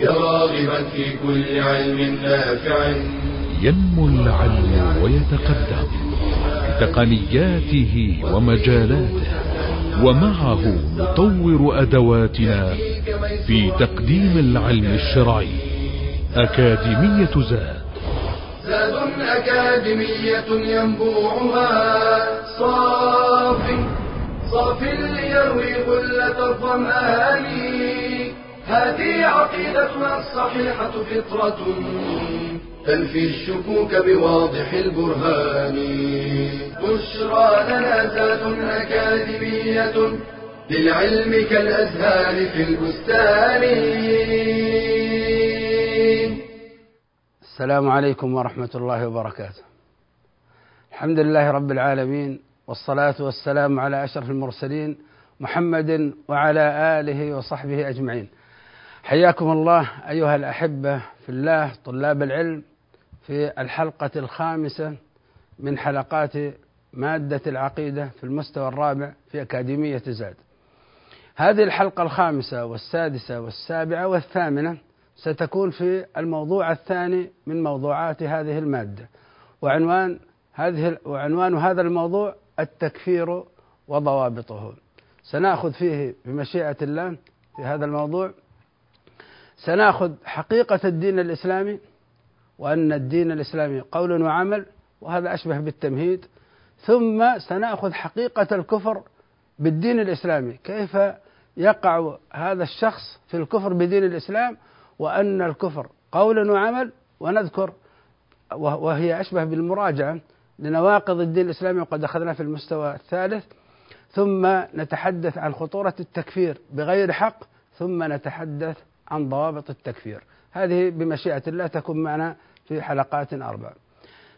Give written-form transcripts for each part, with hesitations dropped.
يا راغبا في كل علم نافع. ينمو العلم ويتقدم بتقنياته ومجالاته، ومعه نطور أدواتنا في تقديم العلم الشرعي. أكاديمية زاد، زاد أكاديمية ينبوعها صافٍ ليروي غلة الظمآن. هذه عقيدتنا الصحيحة فطرة تنفي الشكوك بواضح البرهان. بشرى لنا زاد أكاديمية للعلم كالأزهار في البستان. السلام عليكم ورحمة الله وبركاته. الحمد لله رب العالمين، والصلاة والسلام على أشرف المرسلين محمد وعلى آله وصحبه أجمعين. حياكم الله أيها الأحبة في الله طلاب العلم في الحلقة الخامسة من حلقات مادة العقيدة في المستوى الرابع في أكاديمية زاد. هذه الحلقة الخامسة والسادسة والسابعة والثامنة ستكون في الموضوع الثاني من موضوعات هذه المادة، وعنوان هذا الموضوع التكفير وضوابطه. سنأخذ فيه بمشيئة الله في هذا الموضوع سنأخذ حقيقة الدين الإسلامي، وأن الدين الإسلامي قول وعمل، وهذا أشبه بالتمهيد. ثم سنأخذ حقيقة الكفر بالدين الإسلامي، كيف يقع هذا الشخص في الكفر بدين الإسلام، وأن الكفر قول وعمل. ونذكر وهي أشبه بالمراجعة لنواقض الدين الإسلامي، وقد أخذنا في المستوى الثالث. ثم نتحدث عن خطورة التكفير بغير حق، ثم نتحدث عن ضوابط التكفير. هذه بمشيئة الله تكون معنا في حلقات 4.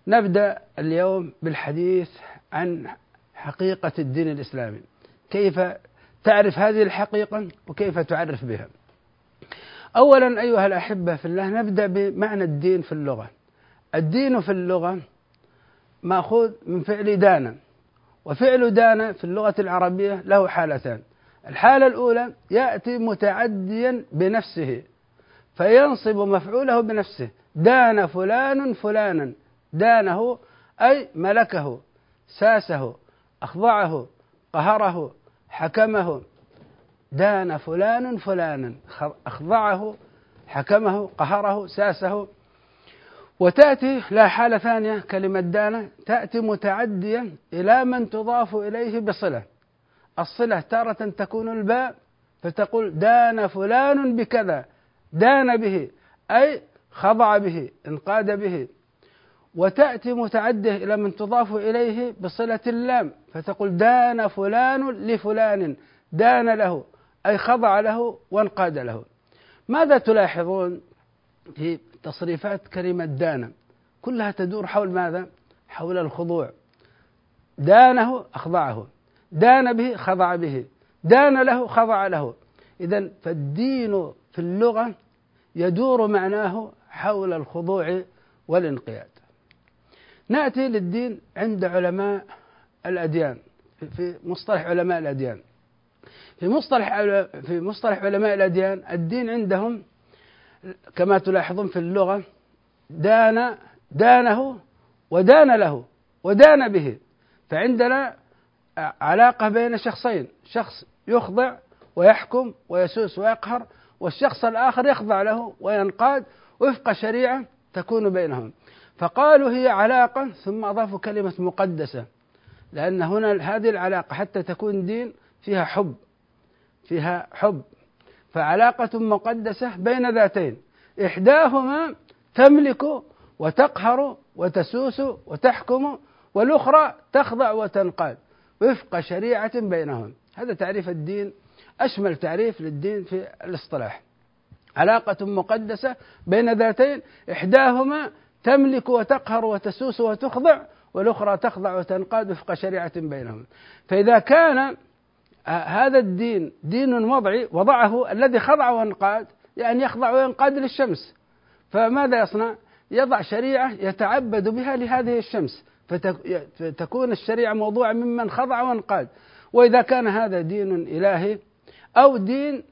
نبدأ اليوم بالحديث عن حقيقة الدين الإسلامي، كيف تعرف هذه الحقيقة وكيف تعرف بها. أولا أيها الأحبة في الله نبدأ بمعنى الدين في اللغة. الدين في اللغة مأخوذ من فعل دان، وفعل دان في اللغة العربية له حالتان. الحالة الأولى يأتي متعديا بنفسه فينصب مفعوله بنفسه، دان فلان فلانا، دانه أي ملكه، ساسه، أخضعه، قهره، حكمه. دان فلان فلانا، أخضعه، حكمه، قهره، ساسه. وتأتي لا حالة ثانية، كلمة دان تأتي متعديا إلى من تضاف إليه بصلة. الصلة تارة تكون الباء، فتقول دان فلان بكذا، دان به أي خضع به، انقاد به. وتأتي متعدية إلى من تضاف إليه بصلة اللام، فتقول دان فلان لفلان، دان له أي خضع له وانقاد له. ماذا تلاحظون في تصريفات كلمة دان؟ كلها تدور حول ماذا؟ حول الخضوع. دانه أخضعه، دان به خضع به، دان له خضع له. إذن فالدين في اللغة يدور معناه حول الخضوع والانقياد. نأتي للدين عند علماء الأديان، في مصطلح علماء الأديان. في مصطلح علماء الأديان الدين عندهم كما تلاحظون في اللغة دان، دانه، ودان له، ودان به. فعندنا علاقة بين شخصين، شخص يخضع ويحكم ويسوس ويقهر، والشخص الآخر يخضع له وينقاد وفق شريعة تكون بينهم. فقالوا هي علاقة، ثم أضافوا كلمة مقدسة، لأن هنا هذه العلاقة حتى تكون دين فيها حب، فيها حب. فعلاقة مقدسة بين ذاتين، إحداهما تملك وتقهر وتسوس وتحكم، والأخرى تخضع وتنقاد وفق شريعة بينهم. هذا تعريف الدين، أشمل تعريف للدين في الاصطلاح. علاقة مقدسة بين ذاتين، إحداهما تملك وتقهر وتسوس وتخضع، والأخرى تخضع وتنقاد وفق شريعة بينهم. فإذا كان هذا الدين دين وضعي، وضعه الذي خضع وانقاد، يعني يخضع وينقاد للشمس، فماذا يصنع؟ يضع شريعة يتعبد بها لهذه الشمس، فتكون الشريعة موضوعة ممن خضع وانقاد. وإذا كان هذا دين إلهي أو دين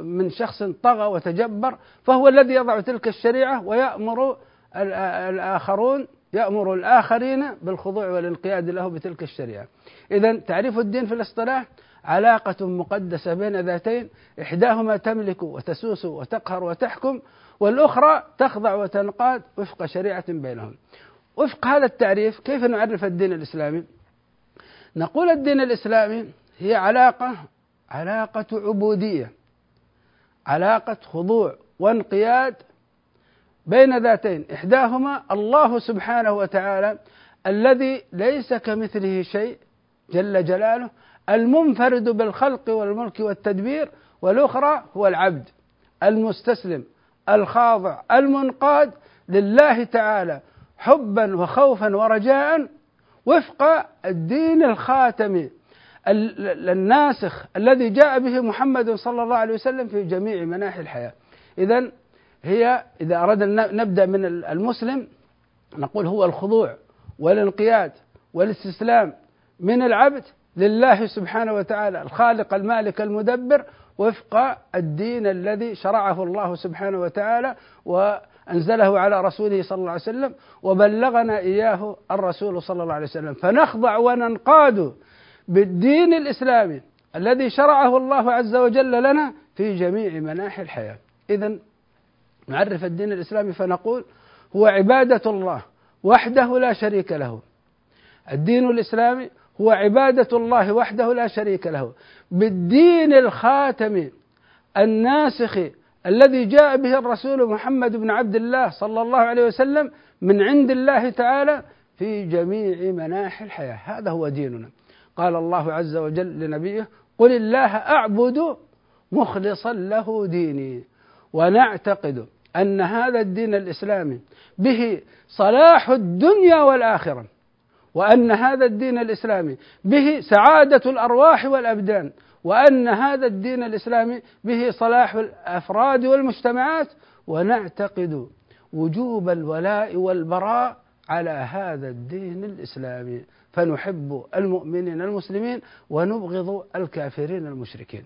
من شخص طغى وتجبر، فهو الذي يضع تلك الشريعة ويأمر الآخرون، يأمر الآخرين بالخضوع والانقياد له بتلك الشريعة. إذن تعريف الدين في الاصطلاح: علاقة مقدسة بين ذاتين، إحداهما تملك وتسوس وتقهر وتحكم، والأخرى تخضع وتنقاد وفق شريعة بينهم. وفق هذا التعريف كيف نعرف الدين الإسلامي؟ نقول الدين الإسلامي هي علاقة عبودية، علاقة خضوع وانقياد بين ذاتين، إحداهما الله سبحانه وتعالى الذي ليس كمثله شيء جل جلاله، المنفرد بالخلق والملك والتدبير، والأخرى هو العبد المستسلم الخاضع المنقاد لله تعالى حبا وخوفا ورجاء، وفق الدين الخاتمي الناسخ الذي جاء به محمد صلى الله عليه وسلم في جميع مناحي الحياة. إذن هي إذا أردنا نبدأ من المسلم نقول هو الخضوع والانقياد والاستسلام من العبد لله سبحانه وتعالى الخالق المالك المدبر، وفق الدين الذي شرعه الله سبحانه وتعالى وأنزله على رسوله صلى الله عليه وسلم وبلغنا إياه الرسول صلى الله عليه وسلم. فنخضع وننقاد بالدين الإسلامي الذي شرعه الله عز وجل لنا في جميع مناحي الحياة. إذن نعرف الدين الإسلامي فنقول هو عبادة الله وحده لا شريك له. الدين الإسلامي هو عبادة الله وحده لا شريك له بالدين الخاتمي الناسخ الذي جاء به الرسول محمد بن عبد الله صلى الله عليه وسلم من عند الله تعالى في جميع مناحي الحياة. هذا هو ديننا. قال الله عز وجل لنبيه: قل الله أعبد مخلصا له ديني. ونعتقد أن هذا الدين الإسلامي به صلاح الدنيا والآخرة، وأن هذا الدين الإسلامي به سعادة الأرواح والأبدان، وأن هذا الدين الإسلامي به صلاح الأفراد والمجتمعات. ونعتقد وجوب الولاء والبراء على هذا الدين الإسلامي، فنحب المؤمنين المسلمين ونبغض الكافرين المشركين.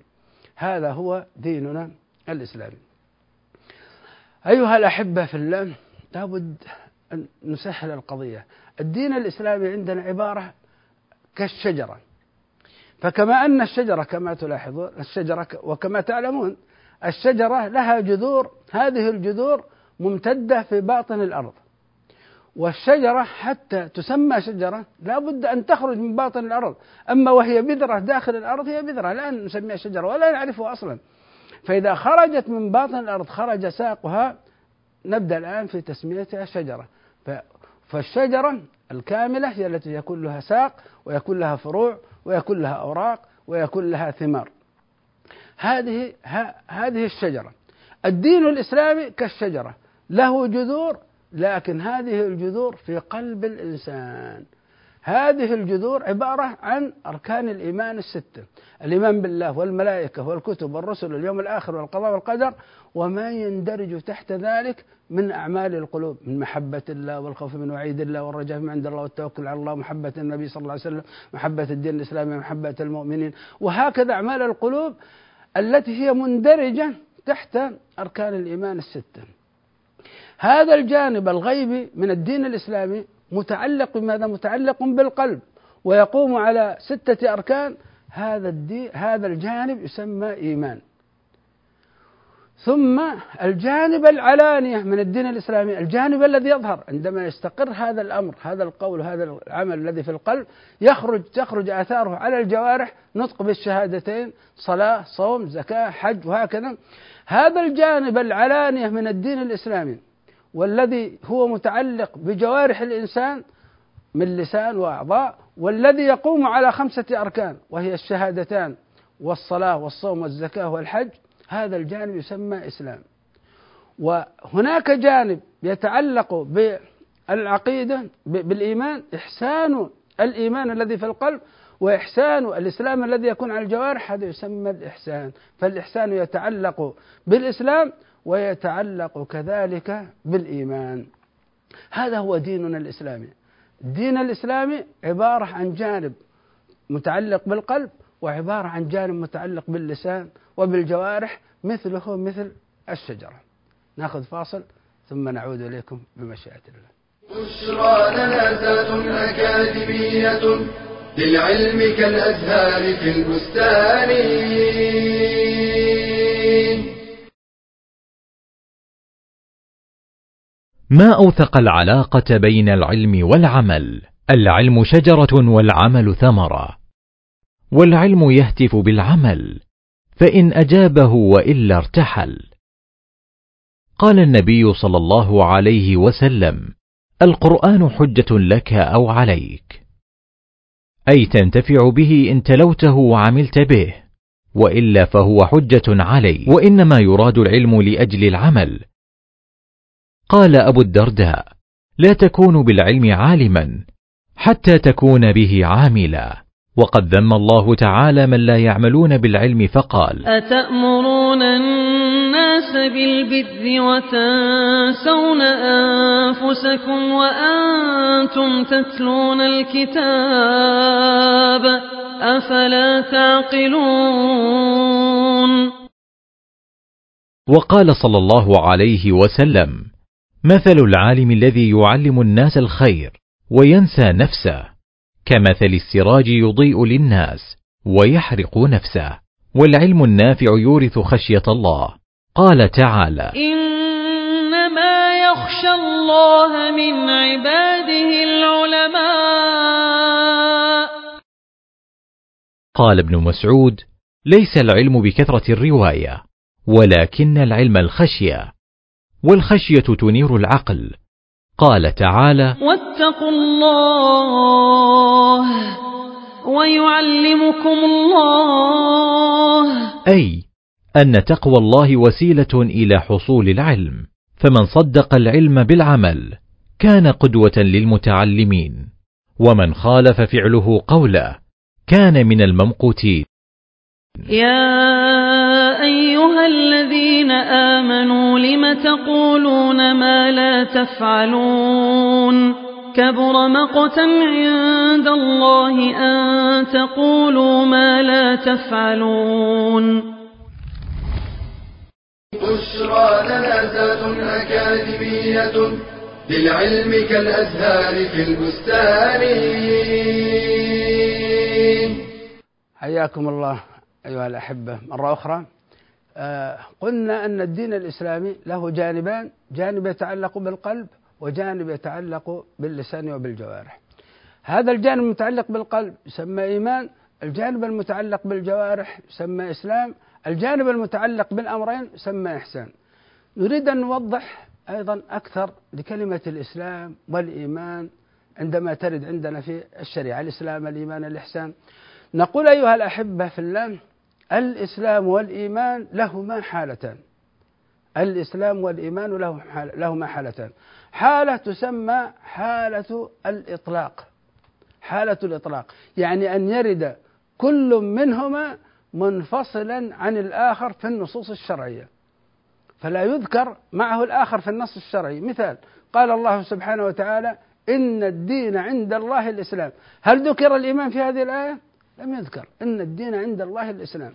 هذا هو ديننا الإسلامي. أيها الأحبة في الله، لابد أن نسهل القضية. الدين الإسلامي عندنا عبارة كالشجرة، فكما أن الشجرة كما تلاحظون الشجرة وكما تعلمون الشجرة لها جذور، هذه الجذور ممتدة في باطن الأرض، والشجرة حتى تسمى شجرة لا بد أن تخرج من باطن الأرض، أما وهي بذرة داخل الأرض هي بذرة لا نسميها شجرة ولا نعرفها أصلا. فإذا خرجت من باطن الأرض خرج ساقها، نبدأ الآن في تسميتها شجرة. فالشجرة الكاملة هي التي يكون لها ساق ويكون لها فروع ويكون لها أوراق ويكون لها ثمار. هذه الشجرة. الدين الإسلامي كالشجرة، له جذور، لكن هذه الجذور في قلب الإنسان. هذه الجذور عبارة عن أركان الإيمان الستة: الإيمان بالله والملائكة والكتب والرسل واليوم الآخر والقضاء والقدر، وما يندرج تحت ذلك من أعمال القلوب من محبة الله والخوف من وعيد الله والرجاء من عند الله والتوكل على الله، محبة النبي صلى الله عليه وسلم، محبة الدين الإسلامي، محبة المؤمنين، وهكذا أعمال القلوب التي هي مندرجة تحت أركان الإيمان الستة. هذا الجانب الغيبي من الدين الإسلامي متعلق بماذا؟ متعلق بالقلب، ويقوم على 6 أركان. هذا الجانب يسمى إيمان. ثم الجانب العلانية من الدين الإسلامي، الجانب الذي يظهر عندما يستقر هذا الأمر، هذا القول وهذا العمل الذي في القلب، تخرج آثاره على الجوارح، نطق بالشهادتين، صلاة، صوم، زكاة، حج، وهكذا. هذا الجانب العلانية من الدين الإسلامي والذي هو متعلق بجوارح الإنسان من لسان وأعضاء، والذي يقوم على 5 أركان وهي الشهادتان والصلاة والصوم والزكاة والحج، هذا الجانب يسمى إسلام. وهناك جانب يتعلق بالعقيدة بالإيمان، إحسان الإيمان الذي في القلب وإحسان الإسلام الذي يكون على الجوارح، هذا يسمى الإحسان. فالإحسان يتعلق بالإسلام ويتعلق كذلك بالإيمان. هذا هو ديننا الإسلامي. الدين الإسلامي عبارة عن جانب متعلق بالقلب، وعبارة عن جانب متعلق باللسان وبالجوارح، مثله مثل الشجرة. ناخذ فاصل ثم نعود إليكم بمشيئة الله. بشرى لنا أكاديمية للعلم كالأزهار في البستان. ما أوثق العلاقة بين العلم والعمل. العلم شجرة والعمل ثمرة، والعلم يهتف بالعمل، فإن أجابه وإلا ارتحل. قال النبي صلى الله عليه وسلم: القرآن حجة لك أو عليك، أي تنتفع به إن تلوته وعملت به، وإلا فهو حجة عليك، وإنما يراد العلم لأجل العمل. قال أبو الدرداء: لا تكون بالعلم عالما حتى تكون به عاملا. وقد ذم الله تعالى من لا يعملون بالعلم فقال: أتأمرون الناس بالبر وتنسون أنفسكم وأنتم تتلون الكتاب أفلا تعقلون. وقال صلى الله عليه وسلم: مثل العالم الذي يعلم الناس الخير وينسى نفسه كمثل السراج يضيء للناس ويحرق نفسه. والعلم النافع يورث خشية الله. قال تعالى: إنما يخشى الله من عباده العلماء. قال ابن مسعود: ليس العلم بكثرة الرواية، ولكن العلم الخشية، والخشية تنير العقل. قال تعالى: واتقوا الله ويعلمكم الله، أي أن تقوى الله وسيلة إلى حصول العلم، فمن صدق العلم بالعمل كان قدوة للمتعلمين، ومن خالف فعله قوله كان من الممقوتين. يا أيها الذين آمنوا لم تقولون ما لا تفعلون، كبر مقتا عند الله أن تقولوا ما لا تفعلون. بشرى لنا أكاديمية للعلم كالأزهار في البستان. حياكم الله أيها الأحبة مرة أخرى. قلنا أن الدين الإسلامي له جانبان، جانب يتعلق بالقلب وجانب يتعلق باللسان وبالجوارح. هذا الجانب المتعلق بالقلب يسمى إيمان، الجانب المتعلق بالجوارح يسمى إسلام، الجانب المتعلق بالأمرين يسمى إحسان. نريد أن نوضح أيضا أكثر لكلمة الإسلام والإيمان عندما ترد عندنا في الشريعة: الإسلام، الإيمان، الإحسان. نقول أيها الأحبة في الله: الإسلام والإيمان لهما حالتان. الإسلام والإيمان لهما حالتان. حالة تسمى حالة الإطلاق، حالة الإطلاق، يعني أن يرد كل منهما منفصلا عن الآخر في النصوص الشرعية، فلا يذكر معه الآخر في النص الشرعي. مثال: قال الله سبحانه وتعالى: إن الدين عند الله الإسلام. هل ذكر الإيمان في هذه الآية؟ لم يذكر. إن الدين عند الله الإسلام.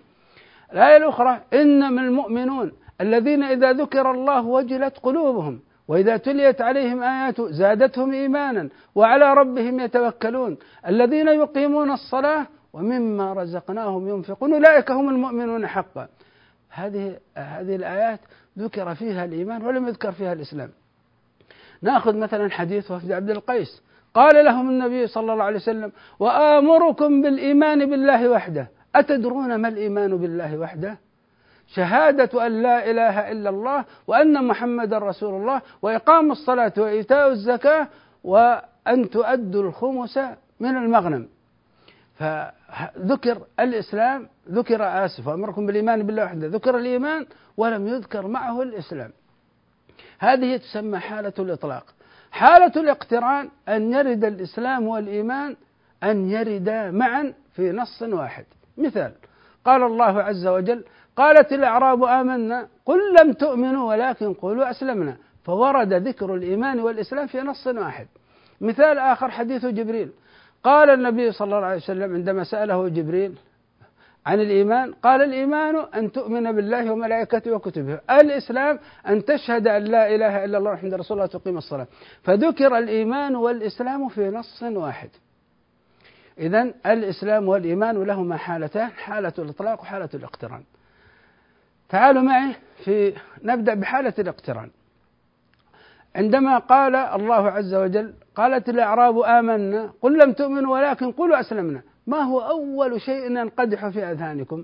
الآية الأخرى: إنما المؤمنون الذين إذا ذكر الله وجلت قلوبهم وإذا تليت عليهم آياته زادتهم إيمانا وعلى ربهم يتوكلون الذين يقيمون الصلاة ومما رزقناهم ينفقون أولئك هم المؤمنون حقا. هذه الآيات ذكر فيها الإيمان ولم يذكر فيها الإسلام. نأخذ مثلا حديث وفد عبد القيس. قال لهم النبي صلى الله عليه وسلم: وآمركم بالإيمان بالله وحده. أتدرون ما الإيمان بالله وحده؟ شهادة أن لا إله إلا الله وأن محمد رسول الله وإقام الصلاة وإيتاء الزكاة وأن تؤدوا الخمس من المغنم. فذكر الإسلام، ذكر وآمركم بالإيمان بالله وحده، ذكر الإيمان ولم يذكر معه الإسلام. هذه تسمى حالة الإطلاق. حالة الاقتران أن يرد الإسلام والإيمان أن يردا معا في نص واحد. مثال: قال الله عز وجل: قالت الأعراب آمنا قل لم تؤمنوا ولكن قولوا أسلمنا. فورد ذكر الإيمان والإسلام في نص واحد. مثال آخر: حديث جبريل. قال النبي صلى الله عليه وسلم عندما سأله جبريل عن الإيمان؟ قال الإيمان أن تؤمن بالله وملائكته وكتبه. الإسلام أن تشهد أن لا إله إلا الله وحده لا شريك له وتقيم الصلاة. فذكر الإيمان والإسلام في نص واحد. إذن الإسلام والإيمان لهما حالتان، حالة الإطلاق وحالة الاقتران. تعالوا معي نبدأ بحالة الاقتران. عندما قال الله عز وجل: قالت الأعراب آمنا قل لم تؤمنوا ولكن قولوا أسلمنا، ما هو أول شيء ينقدح في أذهانكم؟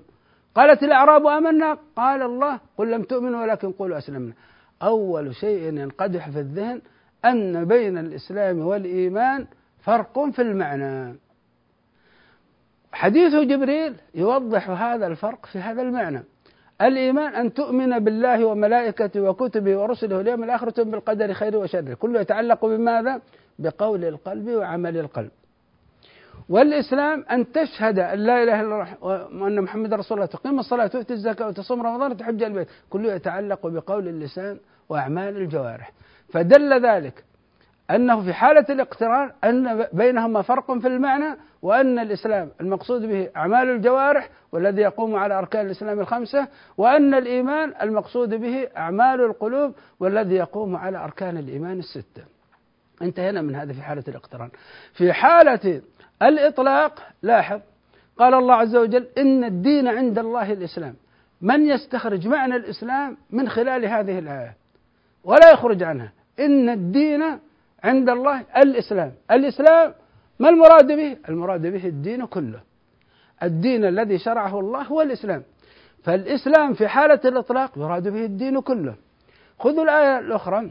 قالت الأعراب آمنا، قال الله قل لم تؤمنوا ولكن قولوا أسلمنا. أول شيء ينقدح في الذهن أن بين الإسلام والإيمان فرق في المعنى. حديث جبريل يوضح هذا الفرق في هذا المعنى. الإيمان أن تؤمن بالله وملائكته وكتبه ورسله واليوم الآخر وتؤمن بالقدر خيره وشره، كله يتعلق بماذا؟ بقول القلب وعمل القلب. والإسلام أن تشهد أن لا إله إلا الله وأن محمد رسول الله، تقيم الصلاة وتؤتي الزكاة وتصوم رمضان وتحج البيت، كله يتعلق بقول اللسان وأعمال الجوارح. فدل ذلك أنه في حالة الاقتران أن بينهما فرق في المعنى، وأن الإسلام المقصود به أعمال الجوارح والذي يقوم على أركان الإسلام الخمسة، وأن الإيمان المقصود به أعمال القلوب والذي يقوم على أركان الإيمان الستة. انتهينا من هذا في حالة الاقتران. في حالة الإطلاق لاحظ قال الله عز وجل: إن الدين عند الله الإسلام. من يستخرج معنى الإسلام من خلال هذه الآية ولا يخرج عنها؟ إن الدين عند الله الإسلام. الإسلام ما المراد به؟ المراد به الدين كله، الدين الذي شرعه الله هو الإسلام. فالإسلام في حالة الإطلاق يراد به الدين كله. خذوا الآية الأخرى: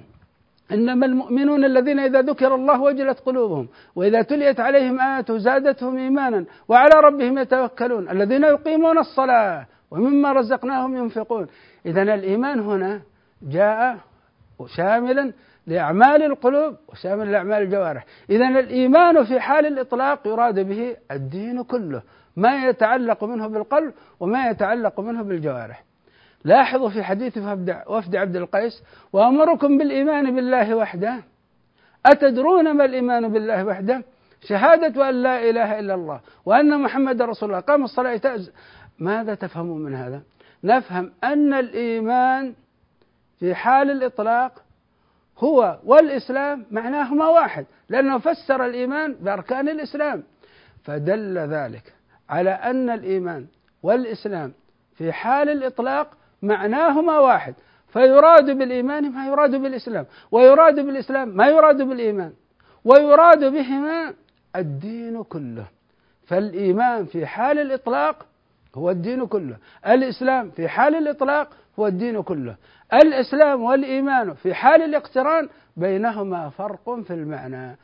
إنما المؤمنون الذين إذا ذكر الله وجلت قلوبهم وإذا تليت عليهم آياته زادتهم إيمانا وعلى ربهم يتوكلون الذين يقيمون الصلاة ومما رزقناهم ينفقون. إذن الإيمان هنا جاء شاملا لأعمال القلوب وشامل لأعمال الجوارح. إذن الإيمان في حال الإطلاق يراد به الدين كله، ما يتعلق منه بالقلب وما يتعلق منه بالجوارح. لاحظوا في حديث وفد عبد القيس: وأمركم بالإيمان بالله وحده، أتدرون ما الإيمان بالله وحده؟ شهادة أن لا إله إلا الله وأن محمد رسول الله، قام الصلاة تأز. ماذا تفهمون من هذا؟ نفهم أن الإيمان في حال الإطلاق هو والإسلام معناهما واحد، لأنه فسر الإيمان بأركان الإسلام. فدل ذلك على أن الإيمان والإسلام في حال الإطلاق معناهما واحد، فيراد بالإيمان ما يراد بالإسلام، ويراد بالإسلام ما يراد بالإيمان، ويراد بهما الدين كله. فالإيمان في حال الإطلاق هو الدين كله، الإسلام في حال الإطلاق هو الدين كله. الإسلام والإيمان في حال الاقتران بينهما فرق في المعنى.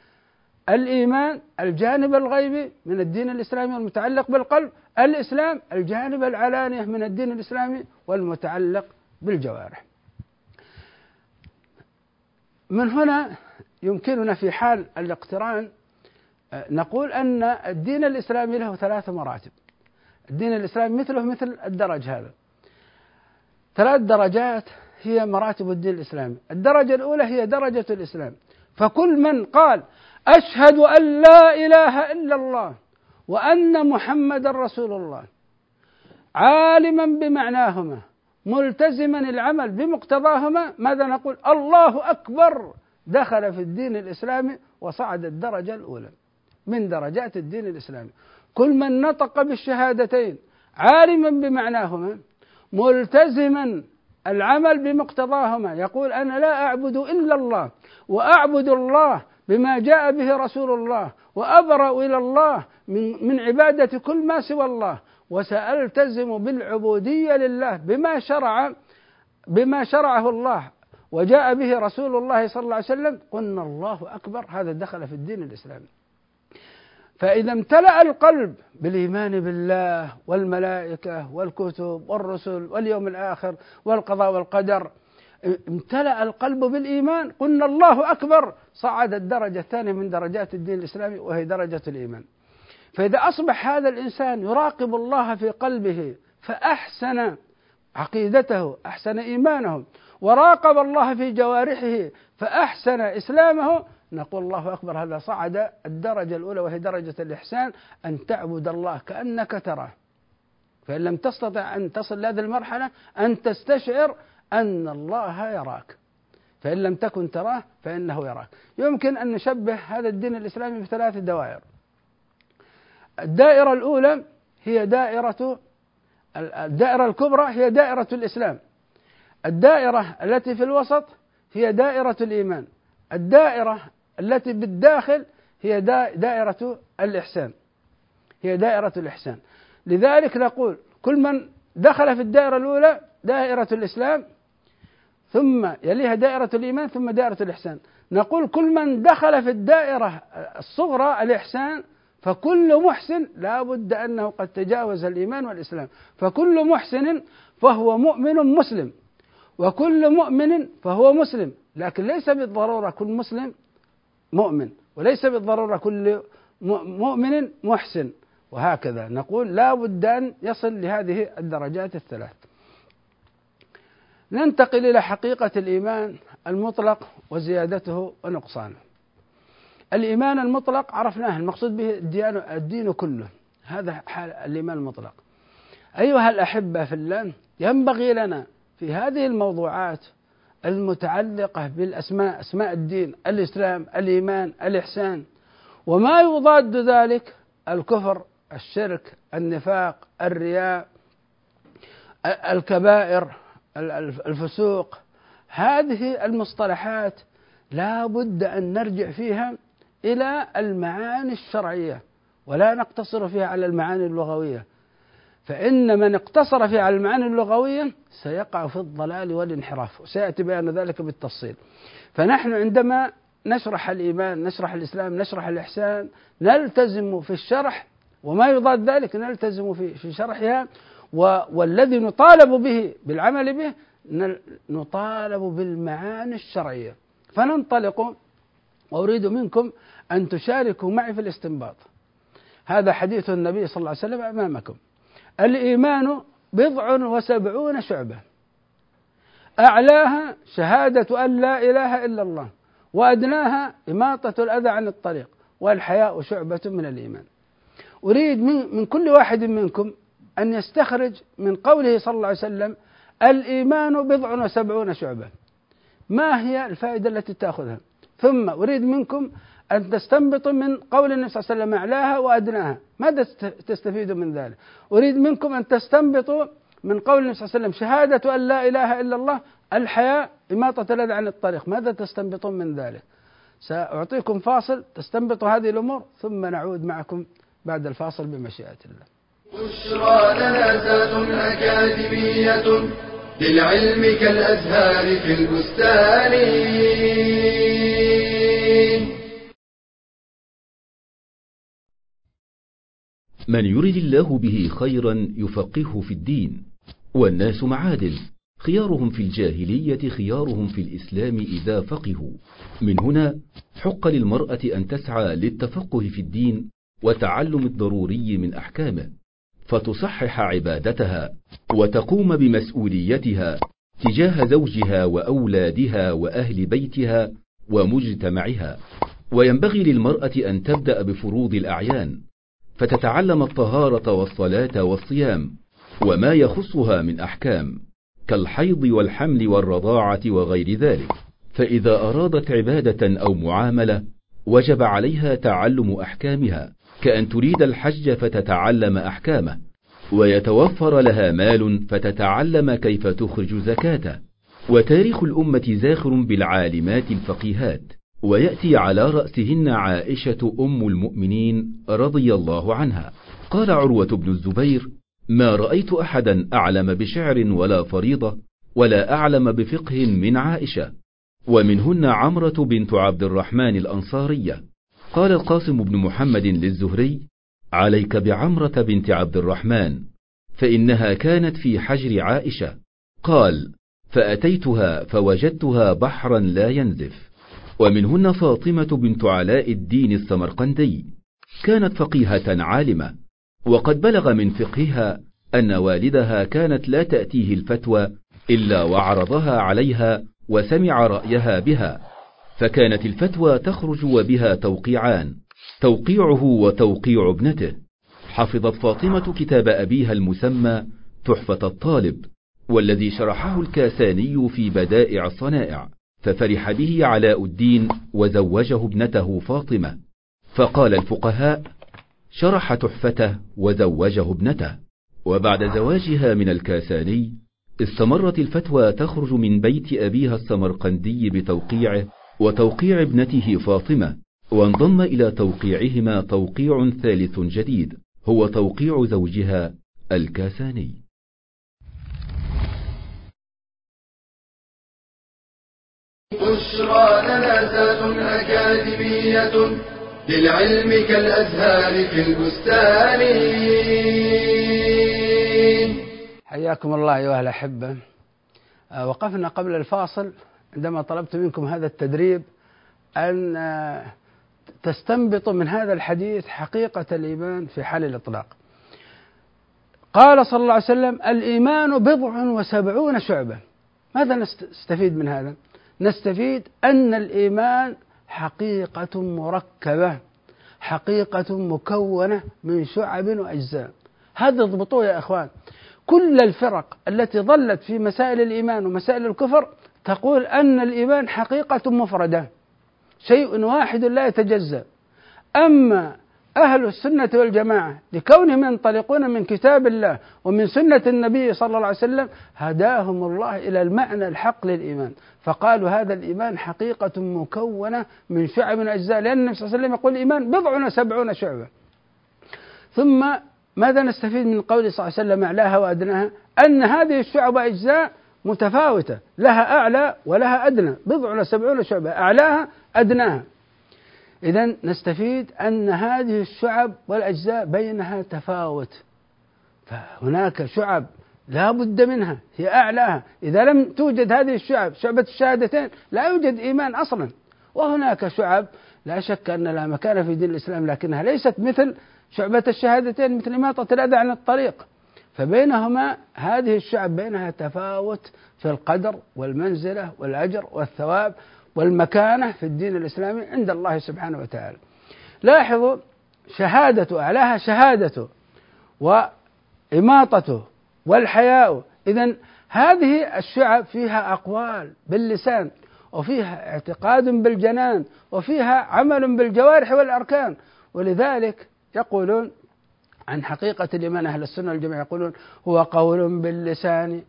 الإيمان الجانب الغيبي من الدين الإسلامي المتعلق بالقلب، الإسلام الجانب العلاني من الدين الإسلامي والمتعلق بالجوارح. من هنا يمكننا في حال الاقتران نقول أن الدين الإسلامي له 3 مراتب. الدين الإسلامي مثله مثل الدرج هذا، 3 درجات هي مراتب الدين الإسلامي. الدرجة الأولى هي درجة الإسلام، فكل من قال أشهد أن لا إله إلا الله وأن محمد رسول الله، عالما بمعناهما ملتزما العمل بمقتضاهما، ماذا نقول؟ الله أكبر، دخل في الدين الإسلامي وصعد الدرجة الأولى من درجات الدين الإسلامي. كل من نطق بالشهادتين عالما بمعناهما ملتزما العمل بمقتضاهما، يقول أنا لا أعبد إلا الله وأعبد الله بما جاء به رسول الله وأبرأ إلى الله من عبادة كل ما سوى الله، وسألتزم بالعبودية لله بما شرعه الله وجاء به رسول الله صلى الله عليه وسلم، قلنا الله أكبر، هذا دخل في الدين الإسلامي. فإذا امتلأ القلب بالإيمان بالله والملائكة والكتب والرسل واليوم الآخر والقضاء والقدر، امتلأ القلب بالإيمان، قلنا الله أكبر، صعد الدرجة الثانية من درجات الدين الإسلامي وهي درجة الإيمان. فإذا أصبح هذا الإنسان يراقب الله في قلبه فأحسن عقيدته، أحسن إيمانه، وراقب الله في جوارحه فأحسن إسلامه، نقول الله أكبر، هذا صعد الدرجة الأولى وهي درجة الإحسان، أن تعبد الله كأنك تراه. فإن لم تستطع أن تصل لهذه المرحلة أن تستشعر أن الله يراك، فإن لم تكن تراه فإنه يراك. يمكن أن نشبه هذا الدين الإسلامي بثلاث دوائر. الدائرة الأولى هي الدائرة الكبرى هي دائرة الإسلام، الدائرة التي في الوسط هي دائرة الإيمان، الدائرة التي بالداخل هي دائرة الإحسان، هي دائرة الإحسان. لذلك نقول كل من دخل في الدائرة الأولى دائرة الإسلام، ثم يليها دائرة الإيمان، ثم دائرة الإحسان، نقول كل من دخل في الدائرة الصغرى الإحسان فكل محسن لا بد أنه قد تجاوز الإيمان والإسلام، فكل محسن فهو مؤمن مسلم، وكل مؤمن فهو مسلم، لكن ليس بالضرورة كل مسلم مؤمن، وليس بالضرورة كل مؤمن محسن، وهكذا نقول لا بد أن يصل لهذه الدرجات الثلاث. ننتقل إلى حقيقة الإيمان المطلق وزيادته ونقصانه. الإيمان المطلق عرفناه، المقصود به الدين كله، هذا حال الإيمان المطلق. أيها الأحبة في الله، ينبغي لنا في هذه الموضوعات المتعلقة بالأسماء، أسماء الدين، الإسلام، الإيمان، الإحسان، وما يضاد ذلك، الكفر، الشرك، النفاق، الرياء، الكبائر، الفسوق، هذه المصطلحات لا بد أن نرجع فيها إلى المعاني الشرعية ولا نقتصر فيها على المعاني اللغوية، فإن من اقتصر فيها على المعاني اللغوية سيقع في الضلال والانحراف، وسيأتي بيان ذلك بالتفصيل. فنحن عندما نشرح الإيمان، نشرح الإسلام، نشرح الإحسان، نلتزم في الشرح وما يضاد ذلك، نلتزم في شرحها، والذي نطالب به بالعمل به نطالب بالمعاني الشرعية. فننطلق، وأريد منكم أن تشاركوا معي في الاستنباط. هذا حديث النبي صلى الله عليه وسلم أمامكم: الإيمان 70 شعبة، أعلاها شهادة أن لا إله إلا الله، وأدناها إماطة الأذى عن الطريق، والحياء شعبة من الإيمان. أريد من كل واحد منكم أن يستخرج من قوله صلى الله عليه وسلم الإيمان 70 شعبة، ما هي الفائدة التي تأخذها؟ ثم أريد منكم أن تستنبطوا من قول النبي صلى الله عليه وسلم أعلاها وأدناها، ماذا تستفيدوا من ذلك؟ أريد منكم أن تستنبطوا من قول النبي صلى الله عليه وسلم شهادة أن لا إله إلا الله، الحياء، إماطة الأذى عن الطريق، ماذا تستنبطون من ذلك؟ سأعطيكم فاصل تستنبطوا هذه الأمور، ثم نعود معكم بعد الفاصل بمشيئة الله. بشرى لنا أكاديمية للعلم كالأزهار في البستان. من يرد الله به خيرا يفقهه في الدين. والناس معادل، خيارهم في الجاهلية خيارهم في الإسلام إذا فقهوا. من هنا حق للمرأة أن تسعى للتفقه في الدين وتعلم الضروري من أحكامه، فتصحح عبادتها وتقوم بمسؤوليتها تجاه زوجها وأولادها وأهل بيتها ومجتمعها. وينبغي للمرأة أن تبدأ بفروض الأعيان، فتتعلم الطهارة والصلاة والصيام وما يخصها من أحكام كالحيض والحمل والرضاعة وغير ذلك. فإذا أرادت عبادة أو معاملة وجب عليها تعلم أحكامها، كأن تريد الحج فتتعلم أحكامه، ويتوفر لها مال فتتعلم كيف تخرج زكاته. وتاريخ الأمة زاخر بالعالمات الفقيهات، ويأتي على رأسهن عائشة أم المؤمنين رضي الله عنها. قال عروة بن الزبير: ما رأيت أحدا أعلم بشعر ولا فريضة ولا أعلم بفقه من عائشة. ومنهن عمرة بنت عبد الرحمن الأنصارية. قال القاسم بن محمد للزهري: عليك بعمرة بنت عبد الرحمن، فإنها كانت في حجر عائشة. قال: فأتيتها فوجدتها بحرا لا ينزف. ومنهن فاطمة بنت علاء الدين السمرقندي، كانت فقيهة عالمة، وقد بلغ من فقهها أن والدها كانت لا تأتيه الفتوى إلا وعرضها عليها وسمع رأيها بها، فكانت الفتوى تخرج وبها توقيعان: توقيعه وتوقيع ابنته، حفظت فاطمة كتاب أبيها المسمى تحفة الطالب، والذي شرحه الكاساني في بدائع الصنائع، ففرح به علاء الدين وزوجه ابنته فاطمة. فقال الفقهاء: شرح تحفته وزوجه ابنته. وبعد زواجها من الكاساني استمرت الفتوى تخرج من بيت أبيها السمرقندي بتوقيعه وتوقيع ابنته فاطمة، وانضم إلى توقيعهما توقيع ثالث جديد هو توقيع زوجها الكاساني. بشرى لنا أكاديمية للعلم كالأزهار في البستان. حياكم الله أيها الأحبة. وقفنا قبل الفاصل عندما طلبت منكم هذا التدريب أن تستنبطوا من هذا الحديث حقيقة الإيمان في حال الإطلاق. قال صلى الله عليه وسلم: الإيمان 70 شعبة. ماذا نستفيد من هذا؟ نستفيد أن الإيمان حقيقة مركبة، حقيقة مكونة من شعب وأجزاء. هذا اضبطوه يا إخوان. كل الفرق التي ظلت في مسائل الإيمان ومسائل الكفر تقول أن الإيمان حقيقة مفردة، شيء واحد لا يتجزأ. أما أهل السنة والجماعة لكونهم ينطلقون من كتاب الله ومن سنة النبي صلى الله عليه وسلم هداهم الله إلى المعنى الحق للإيمان، فقالوا هذا الإيمان حقيقة مكونة من شعب وأجزاء، لأن النبي صلى الله عليه وسلم يقول الإيمان 70 شعبة. ثم ماذا نستفيد من قول صلى الله عليه وسلم أعلاها وأدناها؟ أن هذه الشعب وأجزاء متفاوتة، لها أعلى ولها أدنى، 70 شعبة، أعلاها أدناها. إذن نستفيد أن هذه الشعب والأجزاء بينها تفاوت، فهناك شعب لا بد منها هي أعلاها، إذا لم توجد هذه الشعب، شعبة الشهادتين، لا يوجد إيمان أصلا. وهناك شعب لا شك أن لها مكان في دين الإسلام لكنها ليست مثل شعبة الشهادتين، مثل إماطة الأذى عن الطريق. فبينهما هذه الشعب بينها تفاوت في القدر والمنزلة والأجر والثواب والمكانة في الدين الإسلامي عند الله سبحانه وتعالى. لاحظوا، شهادته أعلاها شهادته وإماطته والحياء. إذن هذه الشعب فيها أقوال باللسان، وفيها اعتقاد بالجنان، وفيها عمل بالجوارح والأركان. ولذلك يقولون عن حقيقة الإيمان أهل السنة والجماعة، يقولون هو قول باللسان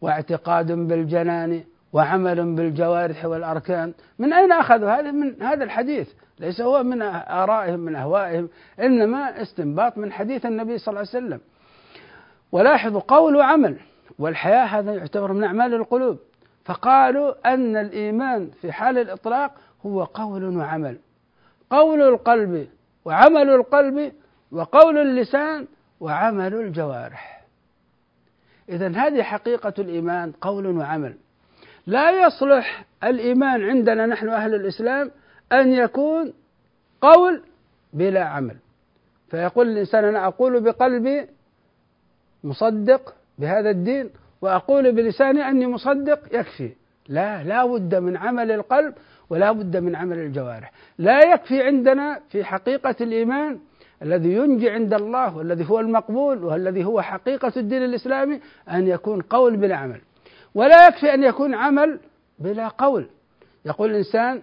واعتقاد بالجنان وعمل بالجوارح والأركان. من أين أخذوا هذا؟ من هذا الحديث، ليس هو من آرائهم من أهوائهم، إنما استنباط من حديث النبي صلى الله عليه وسلم. ولاحظوا قول وعمل والحياة، هذا يعتبر من أعمال القلوب. فقالوا أن الإيمان في حال الإطلاق هو قول وعمل، قول القلب وعمل القلب، وقول اللسان وعمل الجوارح. إذن هذه حقيقة الإيمان، قول وعمل. لا يصلح الإيمان عندنا نحن أهل الإسلام أن يكون قول بلا عمل، فيقول الإنسان أنا أقول بقلبي مصدق بهذا الدين وأقول بلساني أني مصدق، يكفي. لا بد من عمل القلب ولا بد من عمل الجوارح. لا يكفي عندنا في حقيقة الإيمان الذي ينجي عند الله والذي هو المقبول والذي هو حقيقة الدين الإسلامي أن يكون قول بلا عمل، ولا يكفي أن يكون عمل بلا قول. يقول الإنسان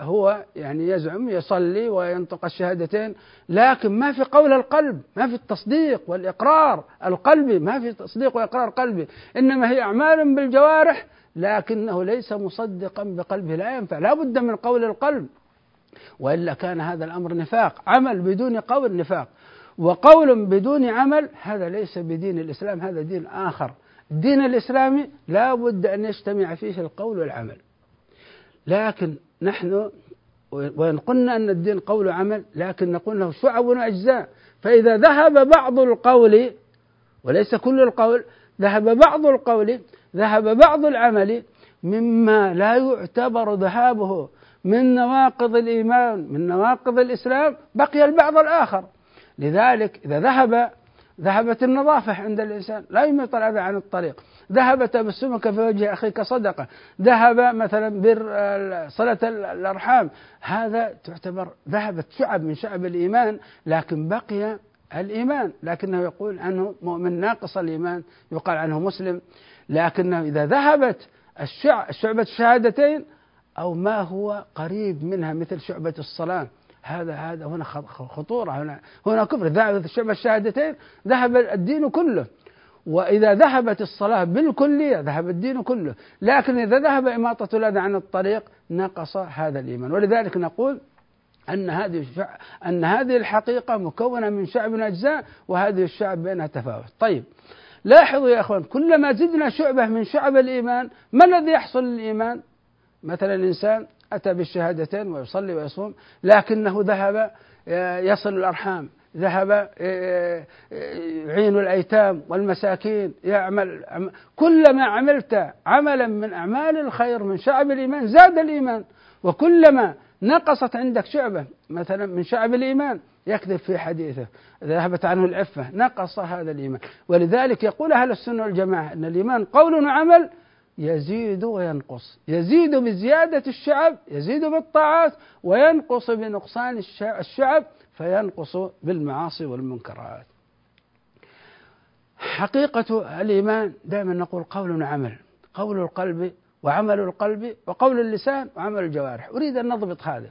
هو يعني يزعم يصلي وينطق الشهادتين، لكن ما في قول القلب، ما في التصديق والإقرار القلبي، ما في تصديق وإقرار قلبي، إنما هي أعمال بالجوارح لكنه ليس مصدقا بقلبه، لا ينفع، لا بد من قول القلب، وإلا كان هذا الأمر نفاق. عمل بدون قول نفاق، وقول بدون عمل هذا ليس بدين الإسلام، هذا دين آخر. الدين الإسلامي لا بد أن يجتمع فيه القول والعمل. لكن نحن وإن قلنا أن الدين قول وعمل، لكن نقول له شعب وأجزاء، فإذا ذهب بعض القول وليس كل القول، ذهب بعض القول ذهب بعض العمل، مما لا يعتبر ذهابه من نواقض الإيمان من نواقض الإسلام، بقي البعض الآخر. لذلك إذا ذهبت النظافة عند الإنسان، لا يميط الأذى عن الطريق، ذهب تبسمك في وجه أخيك صدقة، ذهب مثلا بر صلة الأرحام، هذا تعتبر ذهبت شعب من شعب الإيمان، لكن بقي الإيمان، لكنه يقول عنه مؤمن ناقص الإيمان، يقال عنه مسلم، لكنه إذا ذهبت شعبة شهادتين أو ما هو قريب منها مثل شعبة الصلاة، هذا هنا خطورة، هنا كفر. ذهبت شعبة الشهادتين ذهب الدين كله، وإذا ذهبت الصلاة بالكلية ذهب الدين كله، لكن إذا ذهب إماطة الأذى عن الطريق نقص هذا الإيمان. ولذلك نقول أن هذه الحقيقة مكونة من شعب أجزاء، وهذه الشعب بينها تفاوت. طيب لاحظوا يا أخوان، كلما زدنا شعبة من شعب الإيمان ما الذي يحصل للإيمان؟ مثلا الإنسان أتى بالشهادتين ويصلي ويصوم، لكنه ذهب يصل الأرحام، ذهب يعين الأيتام والمساكين، يعمل كلما عملت عملا من أعمال الخير من شعب الإيمان زاد الإيمان، وكلما نقصت عندك شعبة مثلا من شعب الإيمان يكذب في حديثه، ذهبت عنه العفة نقص هذا الإيمان. ولذلك يقول أهل السنة والجماعة أن الإيمان قول وعمل، يزيد وينقص، يزيد بزيادة الشعب، يزيد بالطاعات، وينقص بنقصان الشعب، فينقص بالمعاصي والمنكرات. حقيقة الإيمان دائما نقول قول وعمل، قول القلب وعمل القلب، وقول اللسان وعمل الجوارح. أريد أن نضبط هذا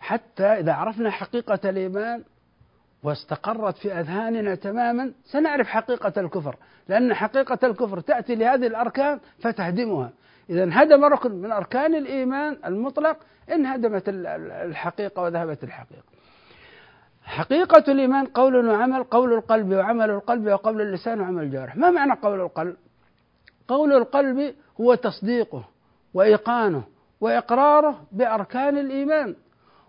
حتى إذا عرفنا حقيقة الإيمان واستقرت في أذهاننا تماما سنعرف حقيقة الكفر، لأن حقيقة الكفر تأتي لهذه الأركان فتهدمها. إذا انهدم ركن من أركان الإيمان المطلق انهدمت الحقيقة وذهبت الحقيقة. حقيقة الإيمان قول وعمل، قول القلب وعمل القلب، وقول اللسان وعمل الجوارح. ما معنى قول القلب؟ قول القلب هو تصديقه وإيقانه وإقراره بأركان الإيمان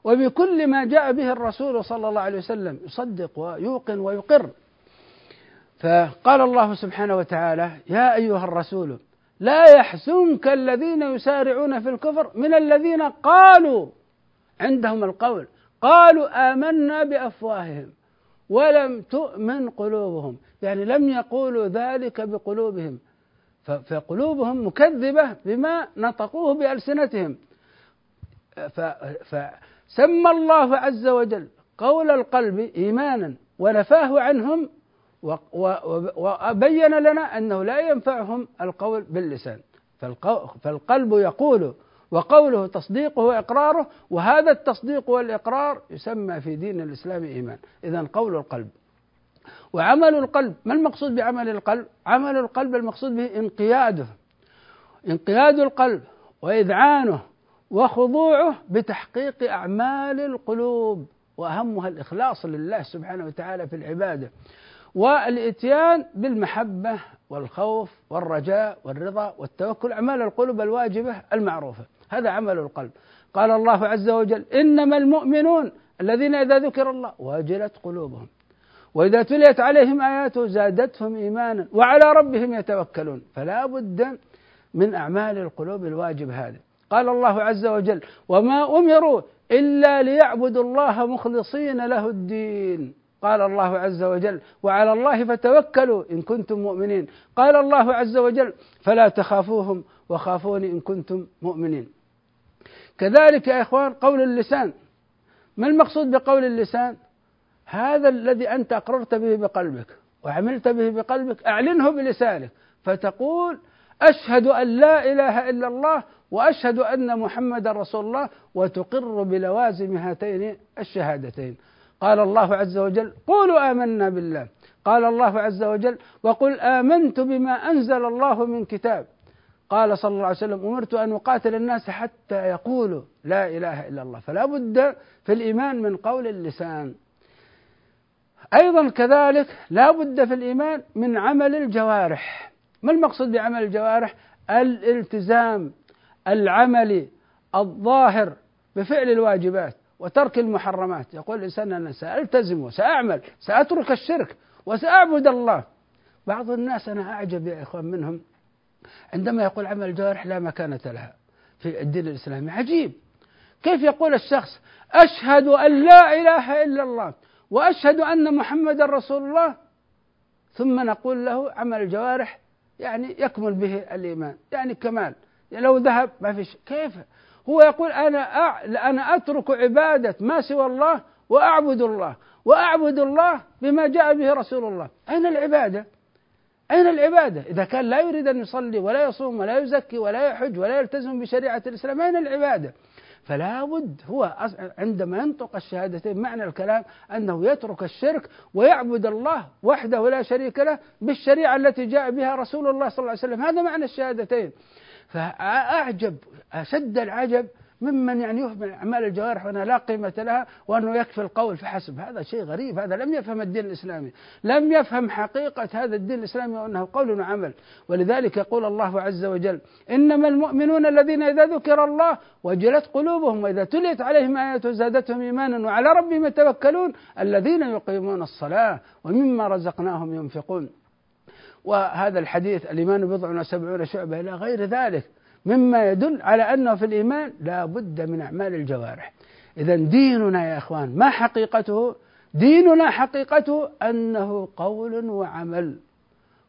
وبكل ما جاء به الرسول صلى الله عليه وسلم، يصدق ويوقن ويقر. فقال الله سبحانه وتعالى: يا أيها الرسول لا يحزنك الذين يسارعون في الكفر من الذين قالوا، عندهم القول، قالوا آمنا بأفواههم ولم تؤمن قلوبهم، يعني لم يقولوا ذلك بقلوبهم، فقلوبهم مكذبة بما نطقوه بألسنتهم. فسمى الله عز وجل قول القلب إيمانا ونفاه عنهم، وبين لنا أنه لا ينفعهم القول باللسان، فالقلب يقول وقوله تصديقه وإقراره، وهذا التصديق والإقرار يسمى في دين الإسلام إيمان. إذن قول القلب وعمل القلب. ما المقصود بعمل القلب؟ عمل القلب المقصود به انقياده، انقياد القلب وإذعانه وخضوعه بتحقيق أعمال القلوب، وأهمها الإخلاص لله سبحانه وتعالى في العبادة، والإتيان بالمحبة والخوف والرجاء والرضا والتوكل، أعمال القلوب الواجبة المعروفة، هذا عمل القلب. قال الله عز وجل: إنما المؤمنون الذين إذا ذكر الله وجلت قلوبهم وإذا تليت عليهم آياته زادتهم إيمانا وعلى ربهم يتوكلون. فلا بد من أعمال القلوب الواجب هذا. قال الله عز وجل: وما أمروا إلا ليعبدوا الله مخلصين له الدين. قال الله عز وجل: وعلى الله فتوكلوا إن كنتم مؤمنين. قال الله عز وجل: فلا تخافوهم وخافوني إن كنتم مؤمنين. كذلك يا إخوان قول اللسان. ما المقصود بقول اللسان؟ هذا الذي أنت أقررت به بقلبك وعملت به بقلبك أعلنه بلسانك، فتقول: أشهد أن لا إله إلا الله وأشهد أن محمد رسول الله، وتقر بلوازم هاتين الشهادتين. قال الله عز وجل: قولوا آمنا بالله. قال الله عز وجل: وقل آمنت بما أنزل الله من كتاب. قال صلى الله عليه وسلم: أمرت أن أقاتل الناس حتى يقولوا لا إله إلا الله. فلا بد في الإيمان من قول اللسان. أيضا كذلك لا بد في الإيمان من عمل الجوارح. ما المقصود بعمل الجوارح؟ الالتزام العملي الظاهر بفعل الواجبات وترك المحرمات. يقول الإنسان: أنا سألتزم وسأعمل، سأترك الشرك وسأعبد الله. بعض الناس أنا أعجب يا إخوان منهم عندما يقول عمل الجوارح لا مكانة لها في الدين الإسلامي. عجيب، كيف يقول الشخص: أشهد أن لا إله إلا الله وأشهد أن محمد رسول الله، ثم نقول له عمل الجوارح يعني يكمل به الإيمان، يعني كمال، يعني لو ذهب ما فيش. كيف هو يقول: أنا أترك عبادة ما سوى الله وأعبد الله، وأعبد الله بما جاء به رسول الله. أين العبادة؟ أين العبادة؟ إذا كان لا يريد أن يصلي ولا يصوم ولا يزكي ولا يحج ولا يلتزم بشريعة الإسلام، أين العبادة؟ فلا بد هو عندما ينطق الشهادتين معنى الكلام أنه يترك الشرك ويعبد الله وحده لا شريك له بالشريعة التي جاء بها رسول الله صلى الله عليه وسلم. هذا معنى الشهادتين. فأعجب أشد العجب ممن يعني يفهم أعمال الجوارح وأنها لا قيمة لها وأنه يكفي القول فحسب. هذا شيء غريب، هذا لم يفهم الدين الإسلامي، لم يفهم حقيقة هذا الدين الإسلامي وأنه قول وعمل. ولذلك يقول الله عز وجل: إنما المؤمنون الذين إذا ذكر الله وجلت قلوبهم وإذا تليت عليهم آياته زادتهم إيمانا وعلى ربهم يتوكلون الذين يقيمون الصلاة ومما رزقناهم ينفقون. وهذا الحديث الإيمان بضع وسبعون شعبة إلى غير ذلك مما يدل على أنه في الإيمان لا بد من أعمال الجوارح. إذن ديننا يا إخوان ما حقيقته؟ ديننا حقيقته أنه قول وعمل،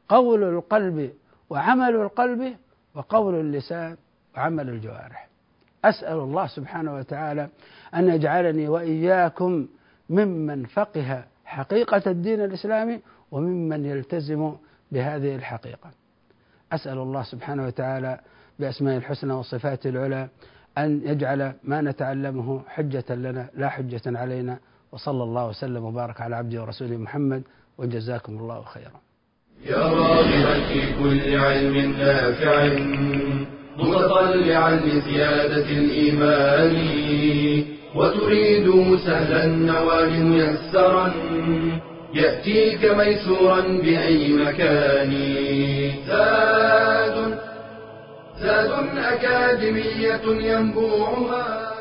قول القلب وعمل القلب وقول اللسان وعمل الجوارح. أسأل الله سبحانه وتعالى أن يجعلني وإياكم ممن فقه حقيقة الدين الإسلامي وممن يلتزم بهذه الحقيقة. أسأل الله سبحانه وتعالى بأسماء الحسنى وصفات العلى أن يجعل ما نتعلمه حجة لنا لا حجة علينا، وصلى الله وسلم وبارك على عبده ورسوله محمد، وجزاكم الله خيرا. يا راغبا في كل علم نافع متطلعا لزيادة الإيمان وتريد سهلا النوال ميسرا يأتيك ميسورا بأي مكان. زاد أكاديمية ينبوعها